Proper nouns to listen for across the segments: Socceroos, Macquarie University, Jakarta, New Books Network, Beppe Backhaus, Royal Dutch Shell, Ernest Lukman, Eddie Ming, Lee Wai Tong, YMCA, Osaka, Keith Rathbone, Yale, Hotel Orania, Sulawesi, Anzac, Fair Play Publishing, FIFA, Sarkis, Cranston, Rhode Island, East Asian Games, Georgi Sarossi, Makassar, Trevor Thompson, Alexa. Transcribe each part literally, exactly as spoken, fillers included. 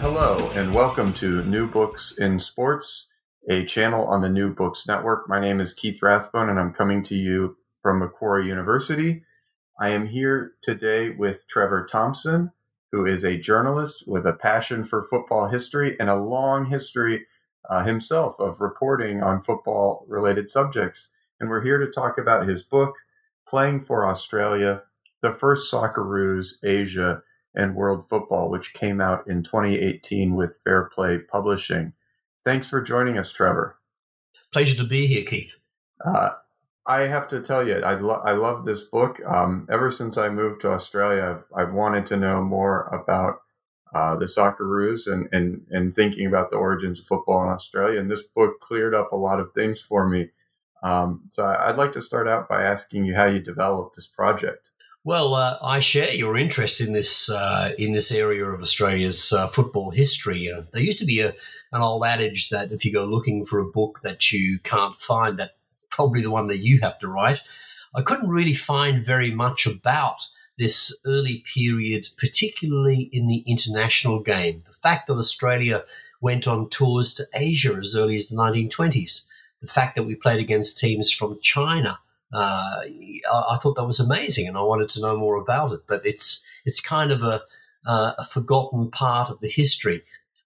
Hello, and welcome to New Books in Sports, a channel on the New Books Network. My name is Keith Rathbone, and I'm coming to you from Macquarie University. I am here today with Trevor Thompson, who is a journalist with a passion for football history and a long history uh, himself of reporting on football-related subjects. And we're here to talk about his book, Playing for Australia, The First Socceroos, Asia, and World Football, which came out in twenty eighteen with Fair Play Publishing. Thanks for joining us, Trevor. Pleasure to be here, Keith. Uh, I have to tell you, I, lo- I love this book. Um, ever since I moved to Australia, I've, I've wanted to know more about uh, the Socceroos and, and, and thinking about the origins of football in Australia. And this book cleared up a lot of things for me. Um, so I'd like to start out by asking you how you developed this project. Well, uh, I share your interest in this uh, in this area of Australia's uh, football history. Uh, there used to be a, an old adage that if you go looking for a book that you can't find, that's probably the one that you have to write. I couldn't really find very much about this early period, particularly in the international game. The fact that Australia went on tours to Asia as early as the nineteen twenties, the fact that we played against teams from China, Uh, I thought that was amazing, and I wanted to know more about it. But it's it's kind of a, uh, a forgotten part of the history.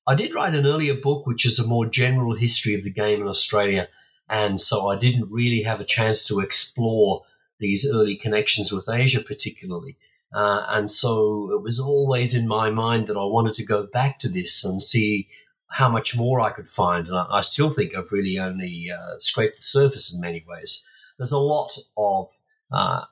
I did write an earlier book, which is a more general history of the game in Australia, and so I didn't really have a chance to explore these early connections with Asia particularly. Uh, and so it was always in my mind that I wanted to go back to this and see how much more I could find. And I, I still think I've really only uh, scraped the surface in many ways. There's a lot of, uh,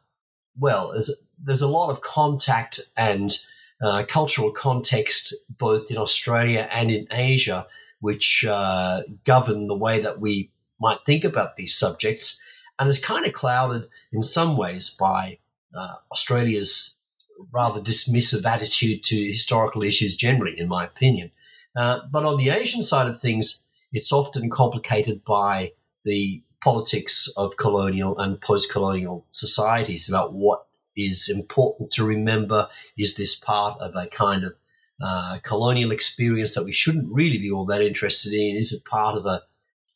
well, there's, there's a lot of contact and uh, cultural context both in Australia and in Asia, which uh, govern the way that we might think about these subjects. And it's kind of clouded in some ways by uh, Australia's rather dismissive attitude to historical issues generally, in my opinion. Uh, but on the Asian side of things, it's often complicated by the politics of colonial and post-colonial societies about what is important to remember. Is this part of a kind of uh, colonial experience that we shouldn't really be all that interested in? Is it part of a,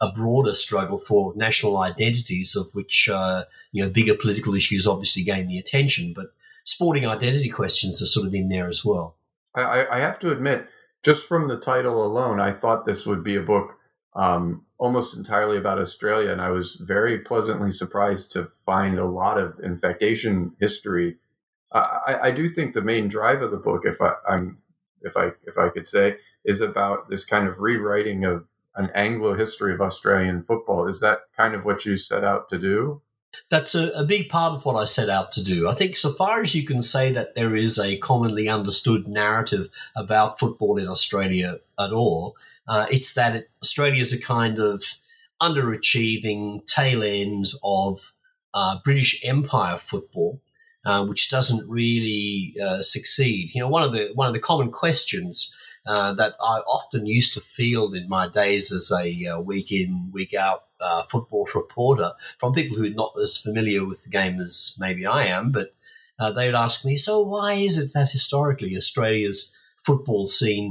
a broader struggle for national identities, of which uh, you know bigger political issues obviously gain the attention, but sporting identity questions are sort of in there as well? I, I have to admit, just from the title alone, I thought this would be a book Um, almost entirely about Australia, and I was very pleasantly surprised to find a lot of, in fact, Asian history. I, I, I do think the main drive of the book, if I, I'm, if I, if I could say, is about this kind of rewriting of an Anglo history of Australian football. Is that kind of what you set out to do? That's a, a big part of what I set out to do. I think so far as you can say that there is a commonly understood narrative about football in Australia at all, Uh, it's that it, Australia's a kind of underachieving tail end of uh, British Empire football, uh, which doesn't really uh, succeed. You know, one of the one of the common questions uh, that I often used to field in my days as a uh, week in, week out uh, football reporter from people who are not as familiar with the game as maybe I am, but uh, they would ask me, so why is it that historically Australia's football scene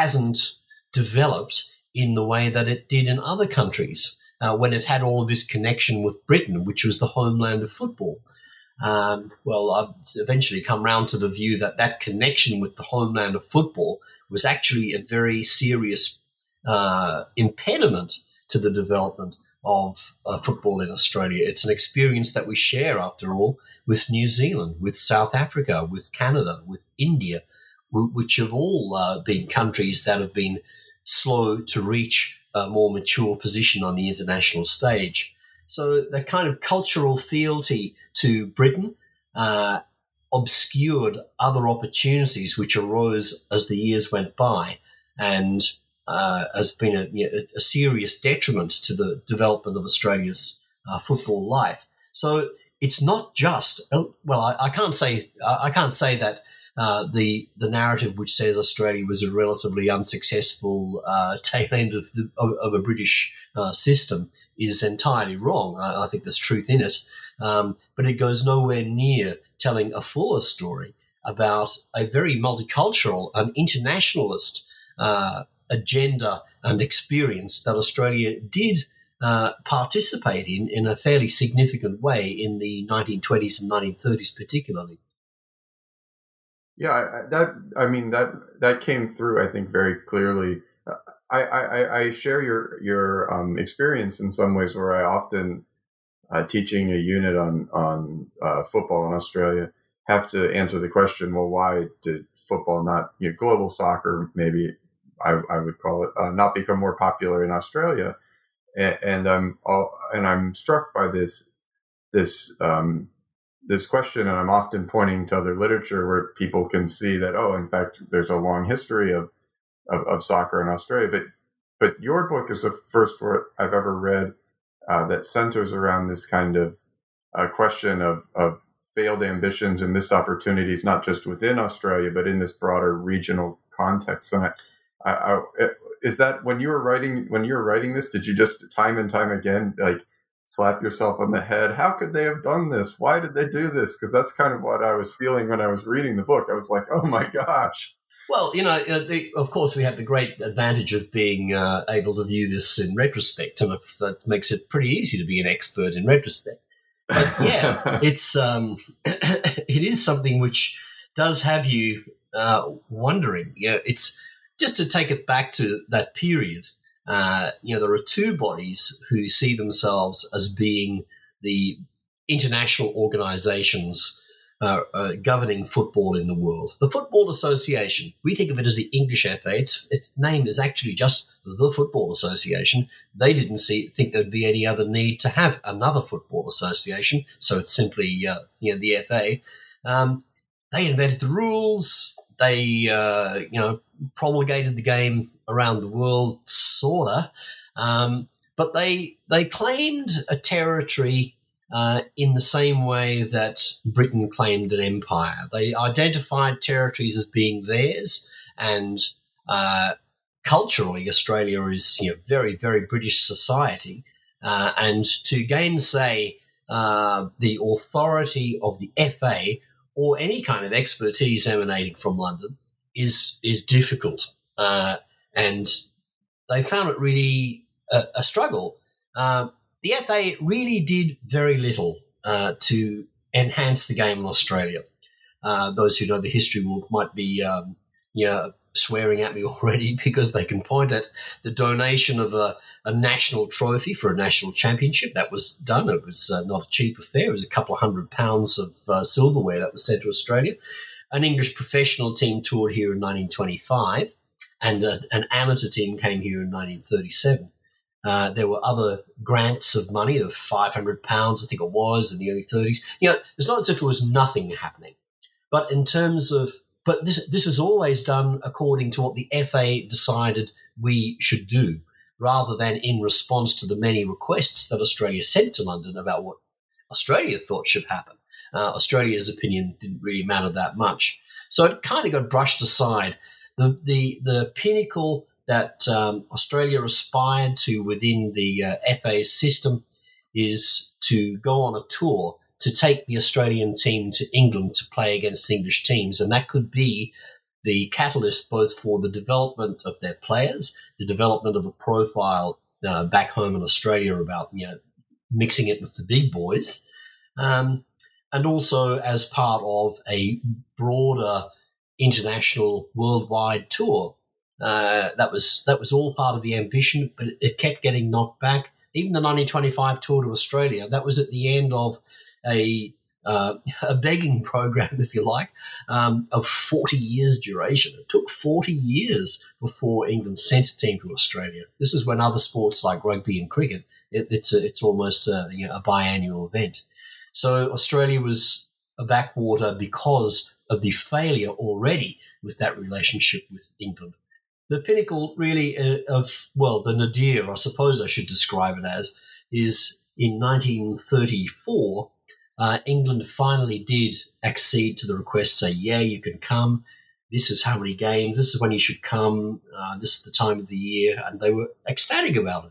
hasn't developed in the way that it did in other countries uh, when it had all of this connection with Britain, which was the homeland of football? Um, well, I've eventually come round to the view that that connection with the homeland of football was actually a very serious uh, impediment to the development of uh, football in Australia. It's an experience that we share, after all, with New Zealand, with South Africa, with Canada, with India, w- which have all uh, been countries that have been slow to reach a more mature position on the international stage. So the kind of cultural fealty to Britain, uh, obscured other opportunities which arose as the years went by, and uh, has been a, a serious detriment to the development of Australia's uh, football life. So it's not just well, I, I can't say I can't say that uh, the the narrative which says Australia was a relatively unsuccessful uh, tail end of the of, of a British uh, system is entirely wrong. I, I think there's truth in it, um, but it goes nowhere near telling a fuller story about a very multicultural and internationalist uh, agenda and experience that Australia did uh, participate in in a fairly significant way in the nineteen twenties and nineteen thirties particularly. Yeah, that I mean, that that came through, I think, very clearly. I, I, I share your, your um, experience in some ways where I often... Uh, teaching a unit on on uh, football in Australia have to answer the question, well, why did football not, you know, global soccer, maybe I, I would call it, uh, not become more popular in Australia? And, and I'm all, and I'm struck by this this um, this question, and I'm often pointing to other literature where people can see that, oh, in fact, there's a long history of of, of soccer in Australia. But but your book is the first one I've ever read Uh, that centers around this kind of uh, question of, of failed ambitions and missed opportunities, not just within Australia, but in this broader regional context. And I, I, I, is that when you were writing when you were writing this, did you just time and time again like slap yourself on the head? How could they have done this? Why did they do this? Because that's kind of what I was feeling when I was reading the book. I was like, oh my gosh. Well, you know, the, of course, we have the great advantage of being uh, able to view this in retrospect, and if that makes it pretty easy to be an expert in retrospect. But yeah, it's um, it is something which does have you uh, wondering. You know, it's just to take it back to that period. Uh, you know, there are two bodies who see themselves as being the international organisations Uh, uh, governing football in the world. The Football Association, we think of it as the English F A. It's, its name is actually just the Football Association. They didn't see, think there'd be any other need to have another football association, so it's simply uh, you know, the F A. Um, they invented the rules. They uh, you know promulgated the game around the world, sort of. Um, but they they claimed a territory Uh, in the same way that Britain claimed an empire. They identified territories as being theirs, and uh, culturally Australia is, you know, very, very British society. Uh, and to gainsay uh, the authority of the F A or any kind of expertise emanating from London is, is difficult. Uh, and they found it really a, a struggle. Uh, The F A really did very little uh, to enhance the game in Australia. Uh, those who know the history will, might be um, you know, swearing at me already because they can point at the donation of a, a national trophy for a national championship. That was done. It was uh, not a cheap affair. It was a couple of hundred pounds of uh, silverware that was sent to Australia. An English professional team toured here in nineteen twenty-five, and a, an amateur team came here in nineteen thirty-seven. Uh, there were other grants of money of five hundred pounds, I think it was, in the early thirties. You know, it's not as if there was nothing happening. But in terms of – but this this was always done according to what the F A decided we should do, rather than in response to the many requests that Australia sent to London about what Australia thought should happen. Uh, Australia's opinion didn't really matter that much. So it kind of got brushed aside. The, the, the pinnacle – that um, Australia aspired to within the uh, F A system is to go on a tour to take the Australian team to England to play against English teams, and that could be the catalyst both for the development of their players, the development of a profile uh, back home in Australia about, you know, mixing it with the big boys, um, and also as part of a broader international worldwide tour. Uh, that was that was all part of the ambition, but it, it kept getting knocked back. Even the nineteen twenty-five tour to Australia, that was at the end of a uh, a begging program, if you like, um, of forty years duration. It took forty years before England sent a team to Australia. This is when other sports like rugby and cricket, it, it's a, it's almost a, you know, a biannual event. So Australia was Blackwater because of the failure already with that relationship with England. The pinnacle really of, well, the nadir, I suppose I should describe it as, is in nineteen thirty-four, uh, England finally did accede to the request, say, yeah, you can come. This is how many games. This is when you should come. Uh, this is the time of the year. And they were ecstatic about it.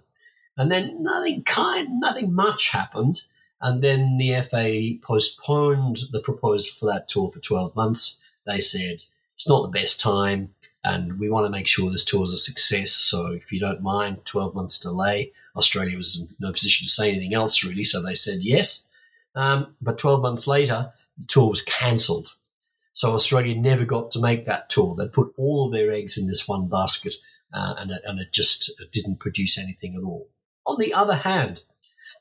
And then nothing kind, nothing much happened. And then the F A postponed the proposal for that tour for twelve months. They said, it's not the best time. And we want to make sure this tour is a success. So if you don't mind, twelve months delay. Australia was in no position to say anything else, really. So they said yes. Um, but twelve months later, the tour was cancelled. So Australia never got to make that tour. They put all of their eggs in this one basket uh, and, and it just didn't produce anything at all. On the other hand,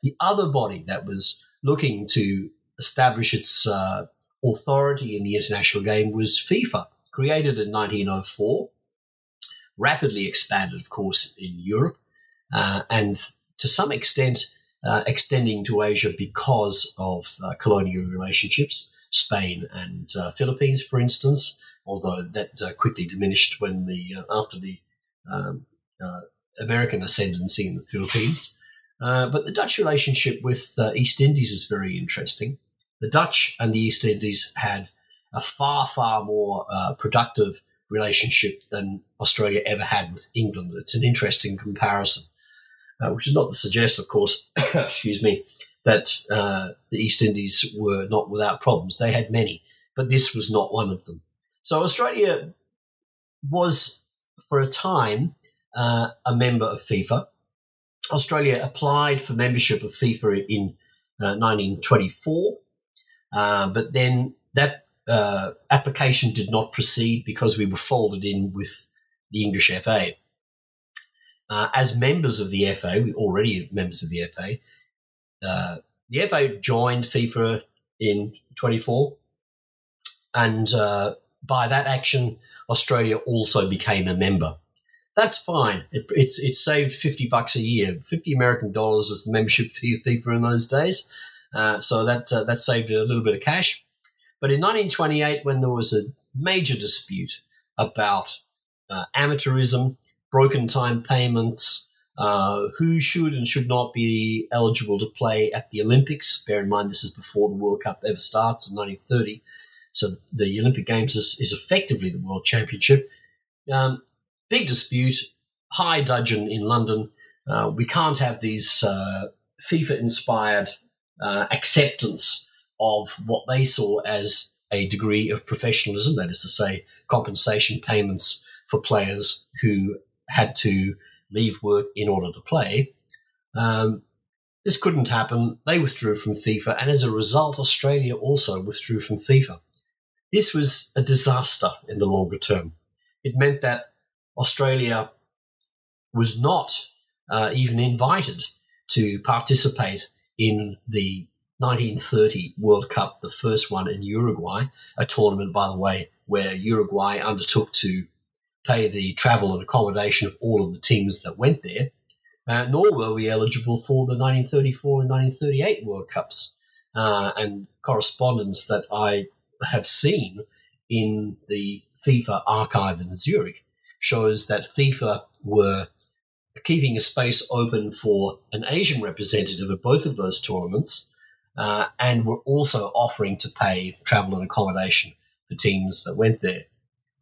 the other body that was looking to establish its uh, authority in the international game was FIFA. Created in nineteen oh four, rapidly expanded, of course, in Europe, uh, and to some extent uh, extending to Asia because of uh, colonial relationships, Spain and uh, Philippines, for instance, although that uh, quickly diminished when the uh, after the um, uh, American ascendancy in the Philippines. Uh, but the Dutch relationship with the uh, East Indies is very interesting. The Dutch and the East Indies had a far, far more uh, productive relationship than Australia ever had with England. It's an interesting comparison, uh, which is not to suggest, of course, excuse me, that uh, the East Indies were not without problems. They had many, but this was not one of them. So Australia was, for a time, uh, a member of FIFA. Australia applied for membership of FIFA in uh, nineteen twenty-four, uh, but then that Uh, application did not proceed because we were folded in with the English F A. Uh, as members of the F A, we already members of the F A, uh, the F A joined FIFA in twenty-four, and uh, by that action, Australia also became a member. That's fine. It, it's it saved fifty bucks a year. fifty American dollars was the membership fee of FIFA in those days, uh, so that uh, that saved a little bit of cash. But in nineteen twenty-eight, when there was a major dispute about uh, amateurism, broken time payments, uh, who should and should not be eligible to play at the Olympics, bear in mind this is before the World Cup ever starts in nineteen thirty, so the Olympic Games is, is effectively the World Championship. Um, big dispute, high dudgeon in London. Uh, we can't have these uh, FIFA-inspired uh, acceptance of what they saw as a degree of professionalism, that is to say compensation payments for players who had to leave work in order to play. Um, this couldn't happen. They withdrew from FIFA, and as a result, Australia also withdrew from FIFA. This was a disaster in the longer term. It meant that Australia was not uh, even invited to participate in the nineteen thirty World Cup, the first one in Uruguay, a tournament, by the way, where Uruguay undertook to pay the travel and accommodation of all of the teams that went there, uh, nor were we eligible for the nineteen thirty-four and nineteen thirty-eight World Cups. Uh, and correspondence that I have seen in the FIFA archive in Zurich shows that FIFA were keeping a space open for an Asian representative at both of those tournaments, Uh, and were also offering to pay travel and accommodation for teams that went there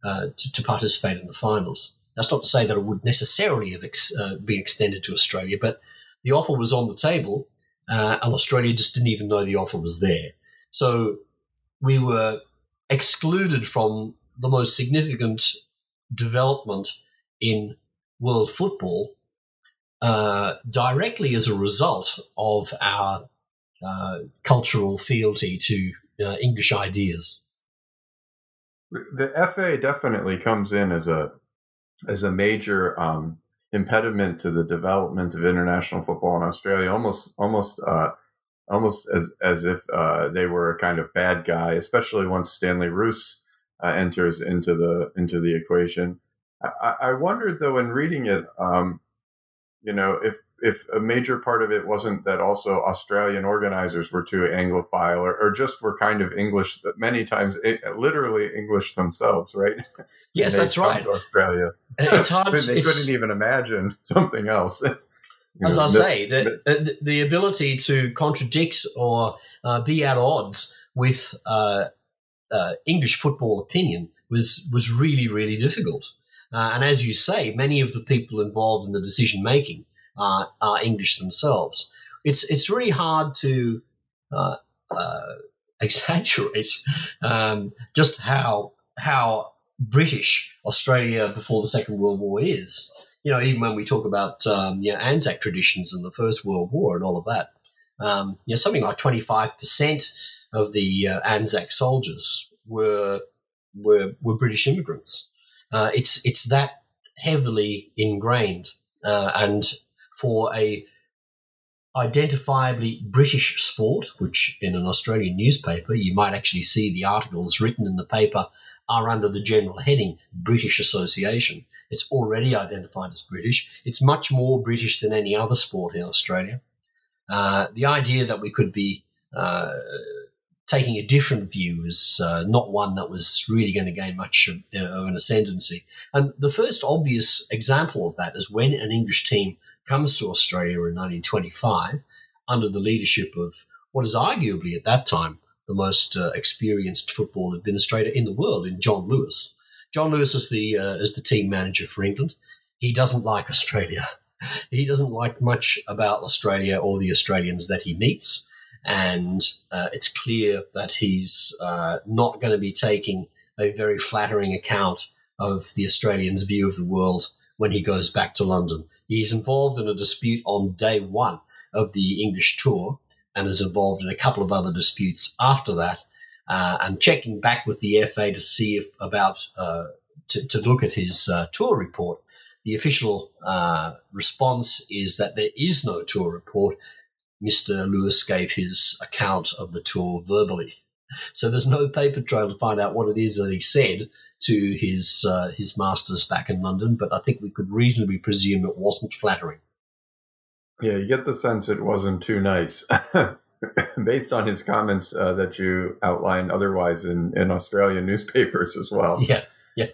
uh, to, to participate in the finals. That's not to say that it would necessarily have ex- uh, been extended to Australia, but the offer was on the table, uh, and Australia just didn't even know the offer was there. So we were excluded from the most significant development in world football uh, directly as a result of our Uh, cultural fealty to uh, English ideas. The F A definitely comes in as a as a major um, impediment to the development of international football in Australia. Almost, almost, uh, almost as as if uh, they were a kind of bad guy. Especially once Stanley Rous uh, enters into the into the equation. I, I wondered though, in reading it, um, you know, if if a major part of it wasn't that also Australian organizers were too Anglophile, or, or just were kind of English, many times it, literally English themselves, right? Yes, that's right. To Australia. It's hard. They it's, couldn't even imagine something else. You as know, I mis- say, the, the, the ability to contradict or uh, be at odds with uh, uh, English football opinion was was really, really difficult. Uh, and as you say, many of the people involved in the decision making uh, are English themselves. It's it's really hard to uh, uh, exaggerate um, just how how British Australia before the Second World War is. You know, even when we talk about um, you know, Anzac traditions and the First World War and all of that, um, you know, something like twenty-five percent of the uh, Anzac soldiers were were were British immigrants. Uh, it's it's that heavily ingrained, uh, and for a identifiably British sport, which in an Australian newspaper you might actually see the articles written in the paper are under the general heading British Association. It's already identified as British. It's much more British than any other sport in Australia. Uh, the idea that we could be uh, taking a different view is uh, not one that was really going to gain much of, uh, of an ascendancy. And the first obvious example of that is when an English team comes to Australia in nineteen twenty-five under the leadership of what is arguably at that time the most uh, experienced football administrator in the world, in John Lewis. John Lewis is the uh, is the team manager for England. He doesn't like Australia. He doesn't like much about Australia or the Australians that he meets, and uh, it's clear that he's uh, not going to be taking a very flattering account of the Australians' view of the world when he goes back to London. He's involved in a dispute on day one of the English tour and is involved in a couple of other disputes after that. Uh, and checking back with the F A to see if about uh, to, to look at his uh, tour report, the official uh, response is that there is no tour report. Mister Lewis gave his account of the tour verbally, so there's no paper trail to find out what it is that he said to his uh, his masters back in London. But I think we could reasonably presume it wasn't flattering. Yeah, you get the sense it wasn't too nice. Based on his comments uh, that you outlined otherwise in, in Australian newspapers as well. Yeah, yeah.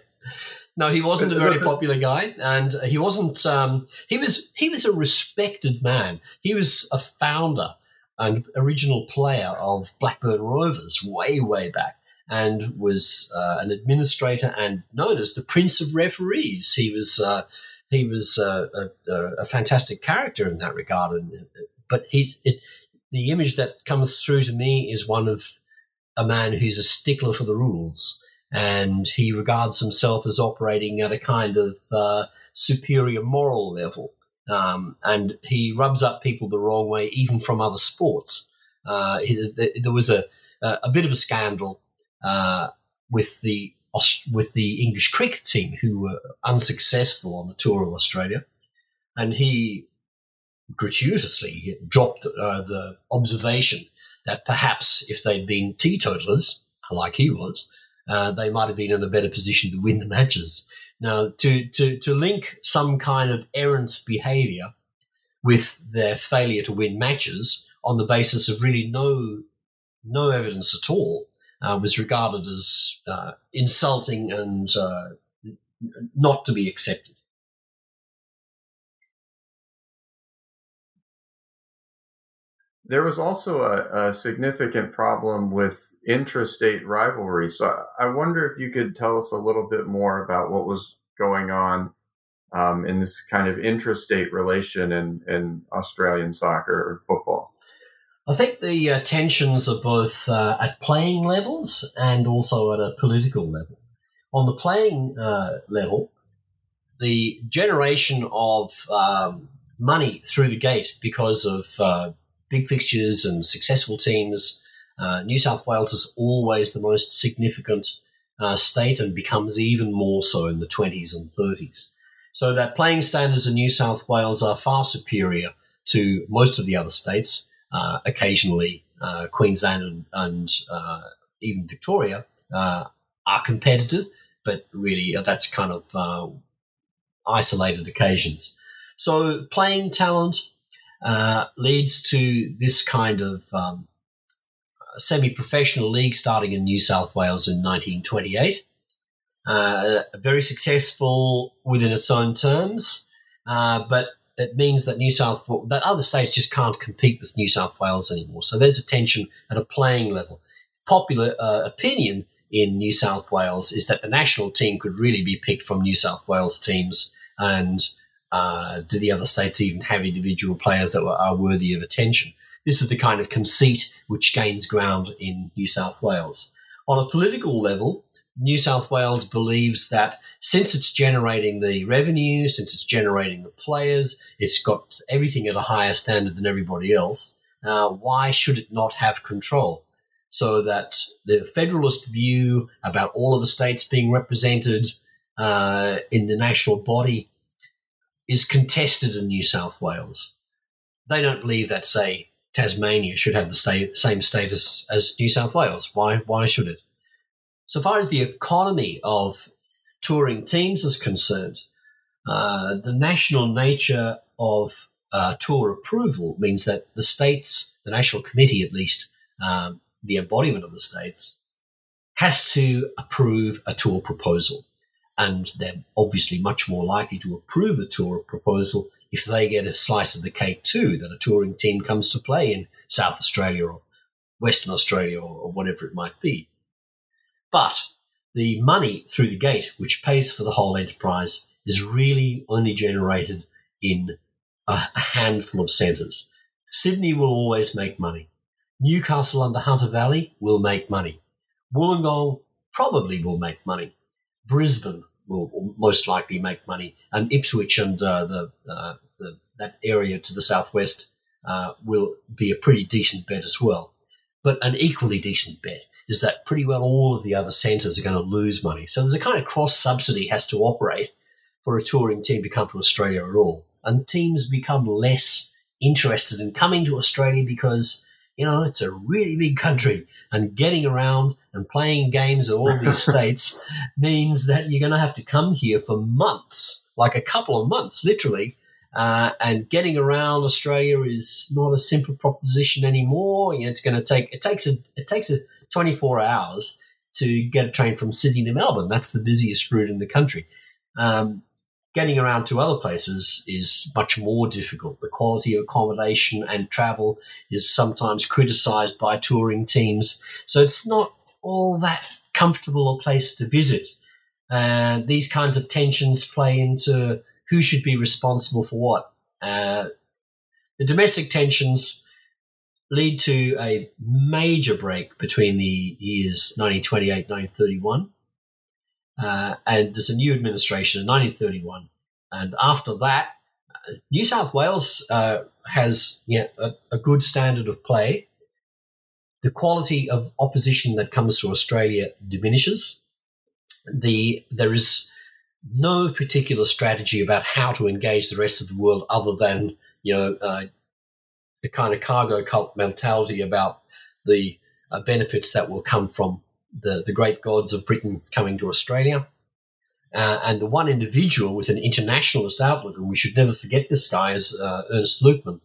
No, he wasn't a very popular guy, and he wasn't. Um, he was he was a respected man. He was a founder and original player of Blackburn Rovers way, way back, and was uh, an administrator and known as the Prince of Referees. He was uh, he was uh, a, a fantastic character in that regard, and but he's. It, The image that comes through to me is one of a man who's a stickler for the rules, and he regards himself as operating at a kind of uh, superior moral level. Um, and he rubs up people the wrong way, even from other sports. Uh, he, there was a, a bit of a scandal uh, with the with the English cricket team who were unsuccessful on the tour of Australia, and he. gratuitously dropped uh, the observation that perhaps if they'd been teetotalers, like he was, uh, they might have been in a better position to win the matches. Now, to, to, to link some kind of errant behaviour with their failure to win matches on the basis of really no no evidence at all uh, was regarded as uh, insulting and uh, not to be accepted. There was also a, a significant problem with intrastate rivalry. So I wonder if you could tell us a little bit more about what was going on um, in this kind of intrastate relation in, in Australian soccer or football. I think the uh, tensions are both uh, at playing levels and also at a political level. On the playing uh, level, the generation of um, money through the gate because of uh, big fixtures and successful teams. Uh, New South Wales is always the most significant uh, state and becomes even more so in the twenties and thirties. So that playing standards in New South Wales are far superior to most of the other states, uh, occasionally uh, Queensland and, and uh, even Victoria uh, are competitive, but really that's kind of uh, isolated occasions. So playing talent uh, leads to this kind of um, semi-professional league starting in New South Wales in nineteen twenty-eight. Uh, very successful within its own terms, uh, but it means that New South that other states just can't compete with New South Wales anymore. So there's a tension at a playing level. Popular uh, opinion in New South Wales is that the national team could really be picked from New South Wales teams, and uh, do the other states even have individual players that were, are worthy of attention? This is the kind of conceit which gains ground in New South Wales. On a political level, New South Wales believes that since it's generating the revenue, since it's generating the players, it's got everything at a higher standard than everybody else, uh, why should it not have control? So that the federalist view about all of the states being represented uh, in the national body is contested in New South Wales. They don't believe that, say, Tasmania should have the state, same status as New South Wales. Why? Why should it? So far as the economy of touring teams is concerned, uh, the national nature of uh, tour approval means that the states, the National Committee at least, um, the embodiment of the states, has to approve a tour proposal. And they're obviously much more likely to approve a tour proposal if they get a slice of the cake too, that a touring team comes to play in South Australia or Western Australia or, or whatever it might be. But the money through the gate, which pays for the whole enterprise, is really only generated in a, a handful of centres. Sydney will always make money. Newcastle under Hunter Valley will make money. Wollongong probably will make money. Brisbane will most likely make money. And Ipswich and uh, the, uh, the that area to the southwest uh, will be a pretty decent bet as well. But an equally decent bet is that pretty well all of the other centres are going to lose money. So there's a kind of cross-subsidy has to operate for a touring team to come to Australia at all. And teams become less interested in coming to Australia because, you know, it's a really big country, and getting around and playing games in all these states means that you're going to have to come here for months, like a couple of months, literally. Uh, and getting around Australia is not a simple proposition anymore. You know, it's going to take it takes a it takes a twenty-four hours to get a train from Sydney to Melbourne. That's the busiest route in the country. Um, Getting around to other places is much more difficult. The quality of accommodation and travel is sometimes criticised by touring teams. So it's not all that comfortable a place to visit. Uh, these kinds of tensions play into who should be responsible for what. Uh, the domestic tensions lead to a major break between the years nineteen twenty-eight to nineteen thirty-one. Uh, and there's a new administration in nineteen thirty-one. And after that, New South Wales uh, has you know, a, a good standard of play. The quality of opposition that comes to Australia diminishes. The There is no particular strategy about how to engage the rest of the world other than, you know, uh, the kind of cargo cult mentality about the uh, benefits that will come from The, the great gods of Britain coming to Australia, uh, and the one individual with an internationalist outlook, and we should never forget this guy, is uh, Ernest Lukman.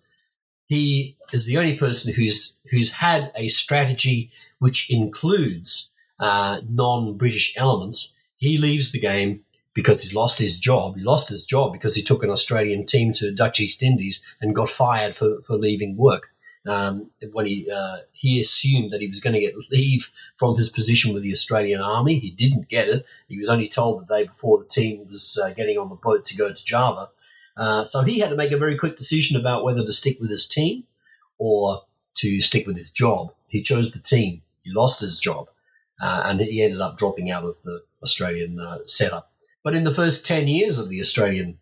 He is the only person who's who's had a strategy which includes uh, non-British elements. He leaves the game because he's lost his job. He lost his job because he took an Australian team to Dutch East Indies and got fired for, for leaving work. Um, when he uh, he assumed that he was going to get leave from his position with the Australian Army. He didn't get it. He was only told the day before the team was uh, getting on the boat to go to Java. Uh, so he had to make a very quick decision about whether to stick with his team or to stick with his job. He chose the team. He lost his job, uh, and he ended up dropping out of the Australian uh, setup. But in the first ten years of the Australian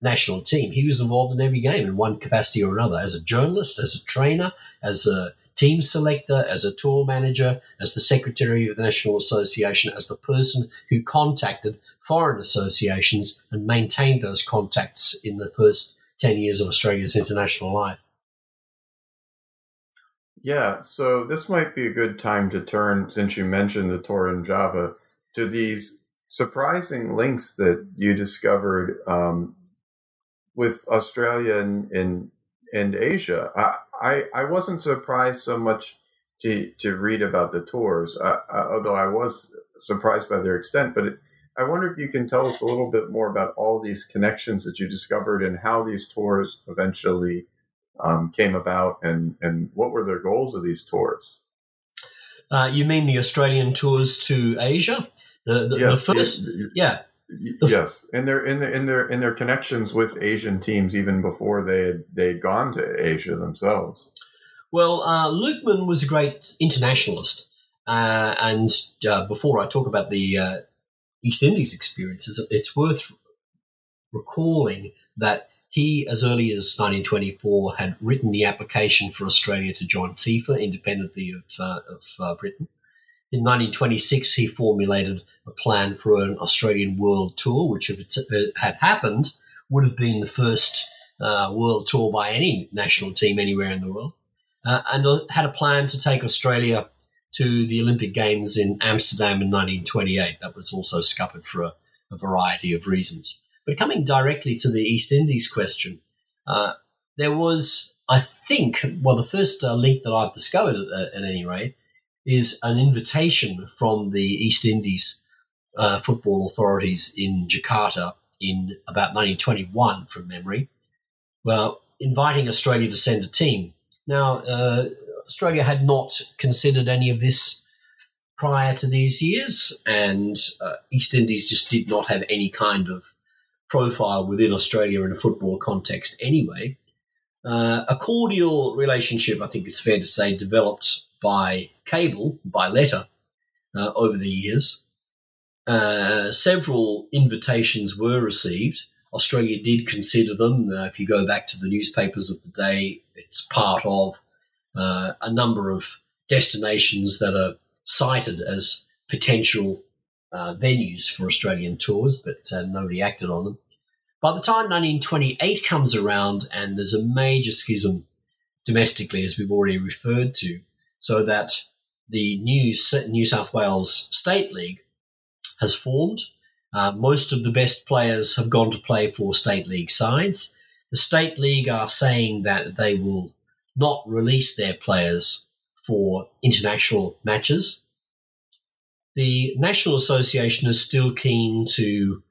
national team, he was involved in every game in one capacity or another, as a journalist, as a trainer, as a team selector, as a tour manager, as the secretary of the National Association, as the person who contacted foreign associations and maintained those contacts in the first ten years of Australia's international life. Yeah, so this might be a good time to turn, since you mentioned the tour in Java, to these surprising links that you discovered um, with Australia and and, and Asia, I, I I wasn't surprised so much to to read about the tours, uh, uh, although I was surprised by their extent. But it, I wonder if you can tell us a little bit more about all these connections that you discovered and how these tours eventually um, came about, and, and what were their goals of these tours? Uh, you mean the Australian tours to Asia? The, the, yes, the first, it, yeah. Yes, and their in their in their in their connections with Asian teams even before they had, they had gone to Asia themselves. Well, uh, Lukman was a great internationalist, uh, and uh, before I talk about the uh, East Indies experiences, it's worth recalling that he, as early as nineteen twenty-four, had written the application for Australia to join FIFA independently of uh, of uh, Britain. In nineteen twenty-six, he formulated a plan for an Australian world tour, which, if it had happened, would have been the first uh, world tour by any national team anywhere in the world, uh, and had a plan to take Australia to the Olympic Games in Amsterdam in nineteen twenty-eight. That was also scuppered for a, a variety of reasons. But coming directly to the East Indies question, uh, there was, I think, well, the first uh, link that I've discovered, uh, at any rate, is an invitation from the East Indies uh, football authorities in Jakarta in about nineteen twenty-one, from memory, well, inviting Australia to send a team. Now, uh, Australia had not considered any of this prior to these years, and uh, East Indies just did not have any kind of profile within Australia in a football context anyway. Uh, a cordial relationship, I think it's fair to say, developed by cable, by letter, uh, over the years. Uh, several invitations were received. Australia did consider them. Uh, if you go back to the newspapers of the day, it's part of uh, a number of destinations that are cited as potential uh, venues for Australian tours, but uh, nobody acted on them. By the time nineteen twenty-eight comes around, and there's a major schism domestically, as we've already referred to, so that the new New South Wales State League has formed. Uh, most of the best players have gone to play for State League sides. The State League are saying that they will not release their players for international matches. The National Association is still keen to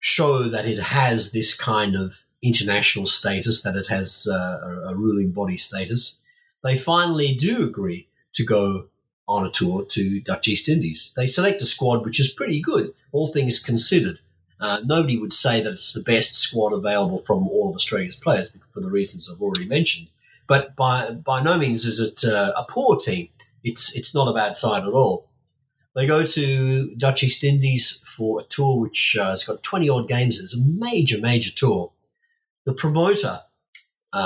show that it has this kind of international status, that it has uh, a ruling body status. They finally do agree to go on a tour to Dutch East Indies. They select a squad which is pretty good, all things considered. Uh, nobody would say that it's the best squad available from all of Australia's players for the reasons I've already mentioned. But by by no means is it uh, a poor team. It's it's not a bad side at all. They go to Dutch East Indies for a tour which uh, has got twenty-odd games. It's a major, major tour. The promoter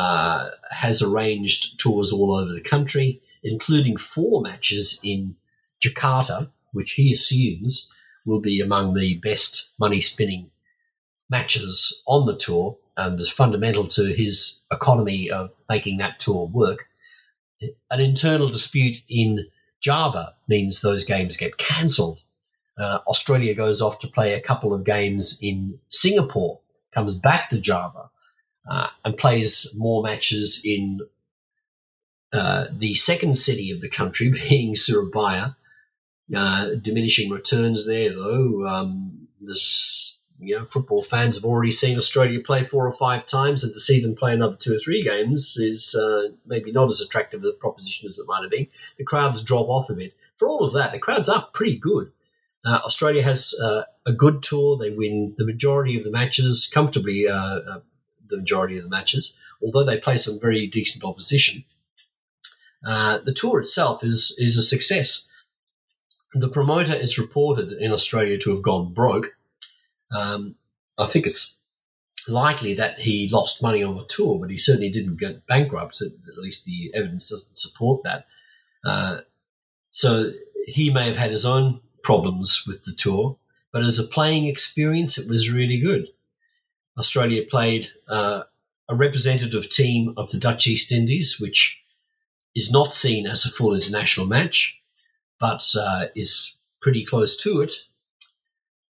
Uh, has arranged tours all over the country, including four matches in Jakarta, which he assumes will be among the best money-spinning matches on the tour and is fundamental to his economy of making that tour work. An internal dispute in Java means those games get cancelled. Uh, Australia goes off to play a couple of games in Singapore, comes back to Java, Uh, and plays more matches in uh, the second city of the country, being Surabaya. Uh, diminishing returns there, though. Um, this, you know, football fans have already seen Australia play four or five times, and to see them play another two or three games is uh, maybe not as attractive a proposition as it might have been. The crowds drop off a bit. For all of that, the crowds are pretty good. Uh, Australia has uh, a good tour. They win the majority of the matches comfortably. Uh, uh, the majority of the matches, although they play some very decent opposition. Uh, the tour itself is is a success. The promoter is reported in Australia to have gone broke. Um, I think it's likely that he lost money on the tour, but he certainly didn't get bankrupt. At least the evidence doesn't support that. Uh, so he may have had his own problems with the tour, but as a playing experience, it was really good. Australia played uh, a representative team of the Dutch East Indies, which is not seen as a full international match, but uh, is pretty close to it.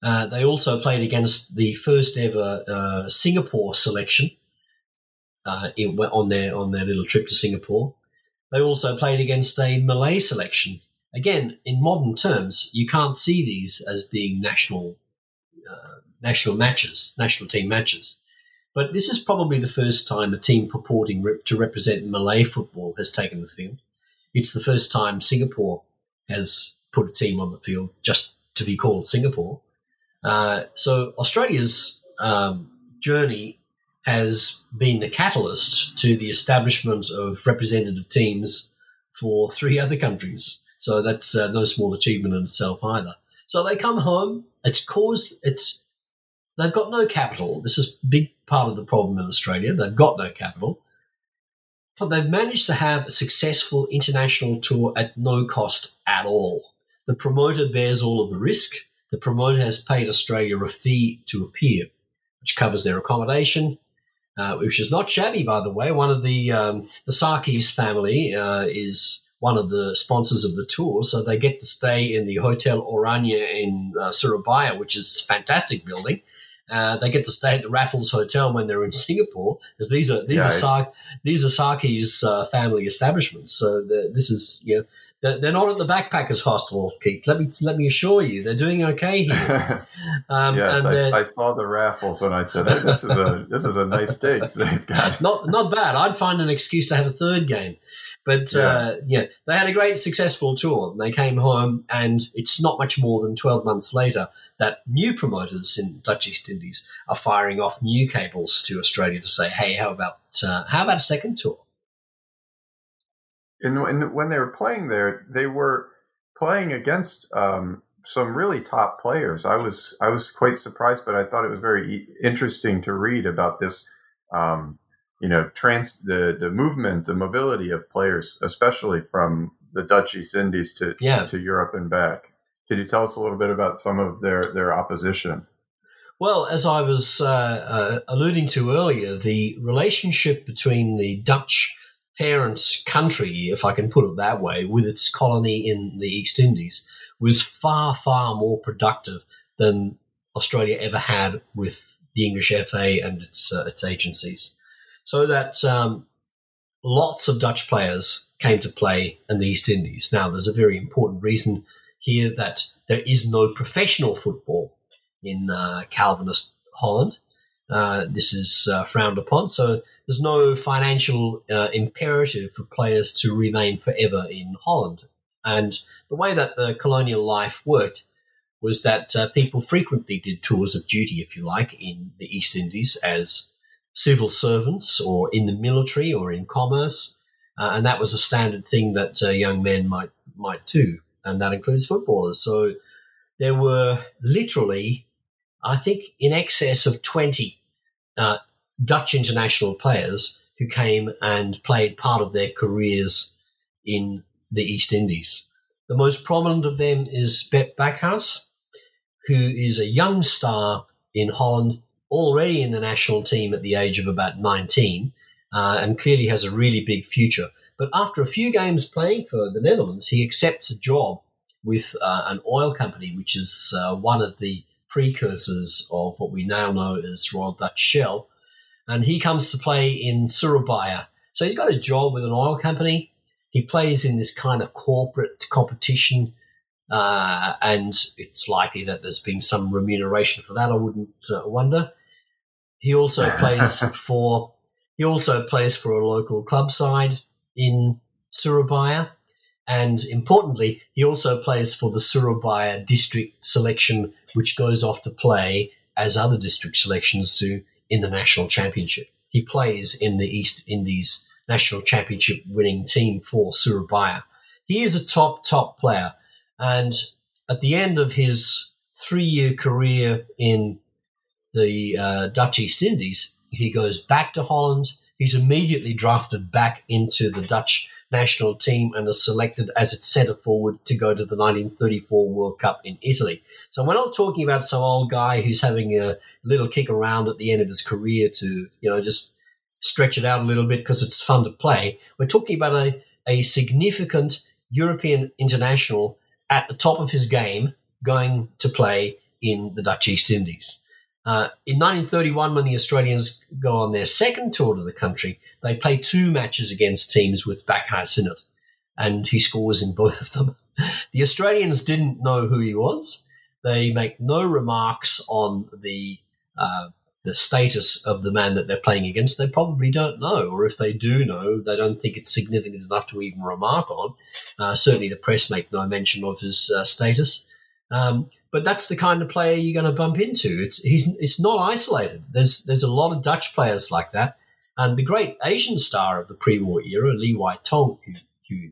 Uh, they also played against the first ever uh, Singapore selection uh, in, on their on their little trip to Singapore. They also played against a Malay selection. Again, in modern terms, you can't see these as being national uh, national matches, national team matches. But this is probably the first time a team purporting re- to represent Malay football has taken the field. It's the first time Singapore has put a team on the field just to be called Singapore. Uh, so Australia's um, journey has been the catalyst to the establishment of representative teams for three other countries. So that's uh, no small achievement in itself either. So they come home. It's caused. It's they've got no capital. This is a big part of the problem in Australia. They've got no capital, but they've managed to have a successful international tour at no cost at all. The promoter bears all of the risk. The promoter has paid Australia a fee to appear, which covers their accommodation, uh, which is not shabby, by the way. One of the um, the Sarkis family uh, is one of the sponsors of the tour, so they get to stay in the Hotel Orania in uh, Surabaya, which is a fantastic building. Uh, they get to stay at the Raffles Hotel when they're in Singapore, because these are these yeah. are Sark, these are Sarkis uh, family establishments. So this is you know. They're not at the backpackers' hostel, Keith. Let me let me assure you, they're doing okay here. Um, yes, and I, I saw the Raffles, and I said, hey, "This is a this is a nice stage they've got." Not not bad. I'd find an excuse to have a third game, but yeah, uh, yeah they had a great successful tour. They came home, and it's not much more than twelve months later that new promoters in Dutch East Indies are firing off new cables to Australia to say, "Hey, how about uh, how about a second tour?" And when they were playing there, they were playing against um, some really top players. I was I was quite surprised, but I thought it was very interesting to read about this, um, you know, trans the, the movement, the mobility of players, especially from the Dutch East Indies to yeah. to Europe and back. Can you tell us a little bit about some of their, their opposition? Well, as I was uh, uh, alluding to earlier, the relationship between the Dutch parent country, if I can put it that way, with its colony in the East Indies was far, far more productive than Australia ever had with the English F A and its uh, its agencies. So that um, lots of Dutch players came to play in the East Indies. Now, there's a very important reason here that there is no professional football in uh, Calvinist Holland. Uh, this is uh, frowned upon. So there's no financial uh, imperative for players to remain forever in Holland. And the way that the colonial life worked was that uh, people frequently did tours of duty, if you like, in the East Indies as civil servants or in the military or in commerce. Uh, and that was a standard thing that uh, young men might might do, and that includes footballers. So there were literally, I think, in excess of twenty uh Dutch international players who came and played part of their careers in the East Indies. The most prominent of them is Beppe Backhaus, who is a young star in Holland, already in the national team at the age of about nineteen, uh, and clearly has a really big future. But after a few games playing for the Netherlands, he accepts a job with uh, an oil company, which is uh, one of the precursors of what we now know as Royal Dutch Shell, and he comes to play in Surabaya. So he's got a job with an oil company. He plays in this kind of corporate competition, uh, and it's likely that there's been some remuneration for that. I wouldn't uh, wonder. He also plays for he also plays for a local club side in Surabaya, and importantly, he also plays for the Surabaya district selection, which goes off to play as other district selections do in the national championship. He plays in the East Indies national championship winning team for Surabaya. He is a top, top player. And at the end of his three-year career in the uh, Dutch East Indies, he goes back to Holland. He's immediately drafted back into the Dutch national team and is selected as its centre-forward to go to the nineteen thirty-four World Cup in Italy. So we're not talking about some old guy who's having a little kick around at the end of his career to, you know, just stretch it out a little bit because it's fun to play. We're talking about a, a significant European international at the top of his game going to play in the Dutch East Indies. Uh, in nineteen thirty-one, when the Australians go on their second tour to the country, they play two matches against teams with Backhaus in it, and he scores in both of them. The Australians didn't know who he was. They make no remarks on the uh, the status of the man that they're playing against. They probably don't know, or if they do know, they don't think it's significant enough to even remark on. Uh, certainly the press make no mention of his uh, status. Um, but that's the kind of player you're going to bump into. It's he's it's not isolated. There's there's a lot of Dutch players like that. And the great Asian star of the pre-war era, Lee Wai Tong, who, who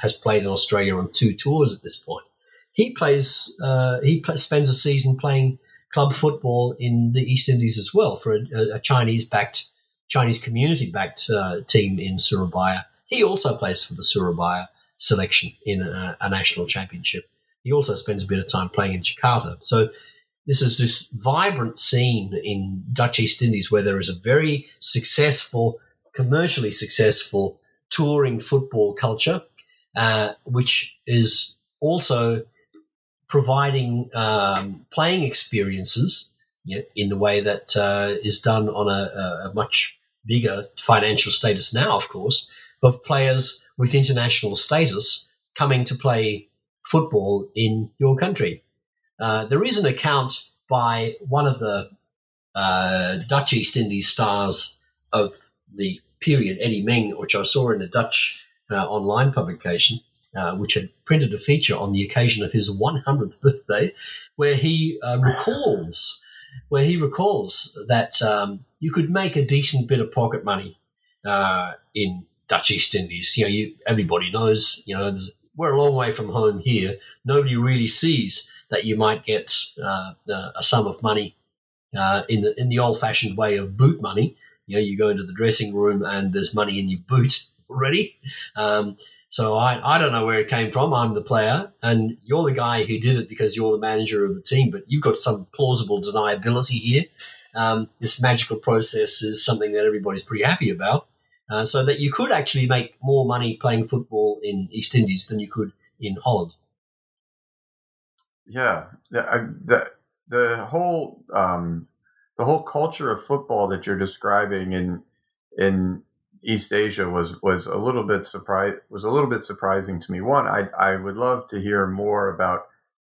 has played in Australia on two tours at this point, he plays. Uh, he pl- spends a season playing club football in the East Indies as well for a, a Chinese-backed, Chinese community-backed uh, team in Surabaya. He also plays for the Surabaya selection in a, a national championship. He also spends a bit of time playing in Jakarta. So this is this vibrant scene in Dutch East Indies where there is a very successful, commercially successful touring football culture, uh, which is also providing um, playing experiences, you know, in the way that uh, is done on a, a much bigger financial status now, of course, of players with international status coming to play football in your country. Uh, there is an account by one of the uh, Dutch East Indies stars of the period, Eddie Ming, which I saw in a Dutch uh, online publication, uh, which had printed a feature on the occasion of his one hundredth birthday, where he uh, recalls where he recalls that um, you could make a decent bit of pocket money uh, in Dutch East Indies. You know, you, everybody knows, you know, we're a long way from home here. Nobody really sees that you might get uh, a sum of money uh, in the in the old-fashioned way of boot money. You know, you go into the dressing room and there's money in your boot already. Um, so I, I don't know where it came from. I'm the player, and you're the guy who did it because you're the manager of the team, but you've got some plausible deniability here. Um, this magical process is something that everybody's pretty happy about, uh, so that you could actually make more money playing football in East Indies than you could in Holland. Yeah, the the, the whole um, the whole culture of football that you're describing in in East Asia was was a little bit surprise was a little bit surprising to me. One, I I would love to hear more about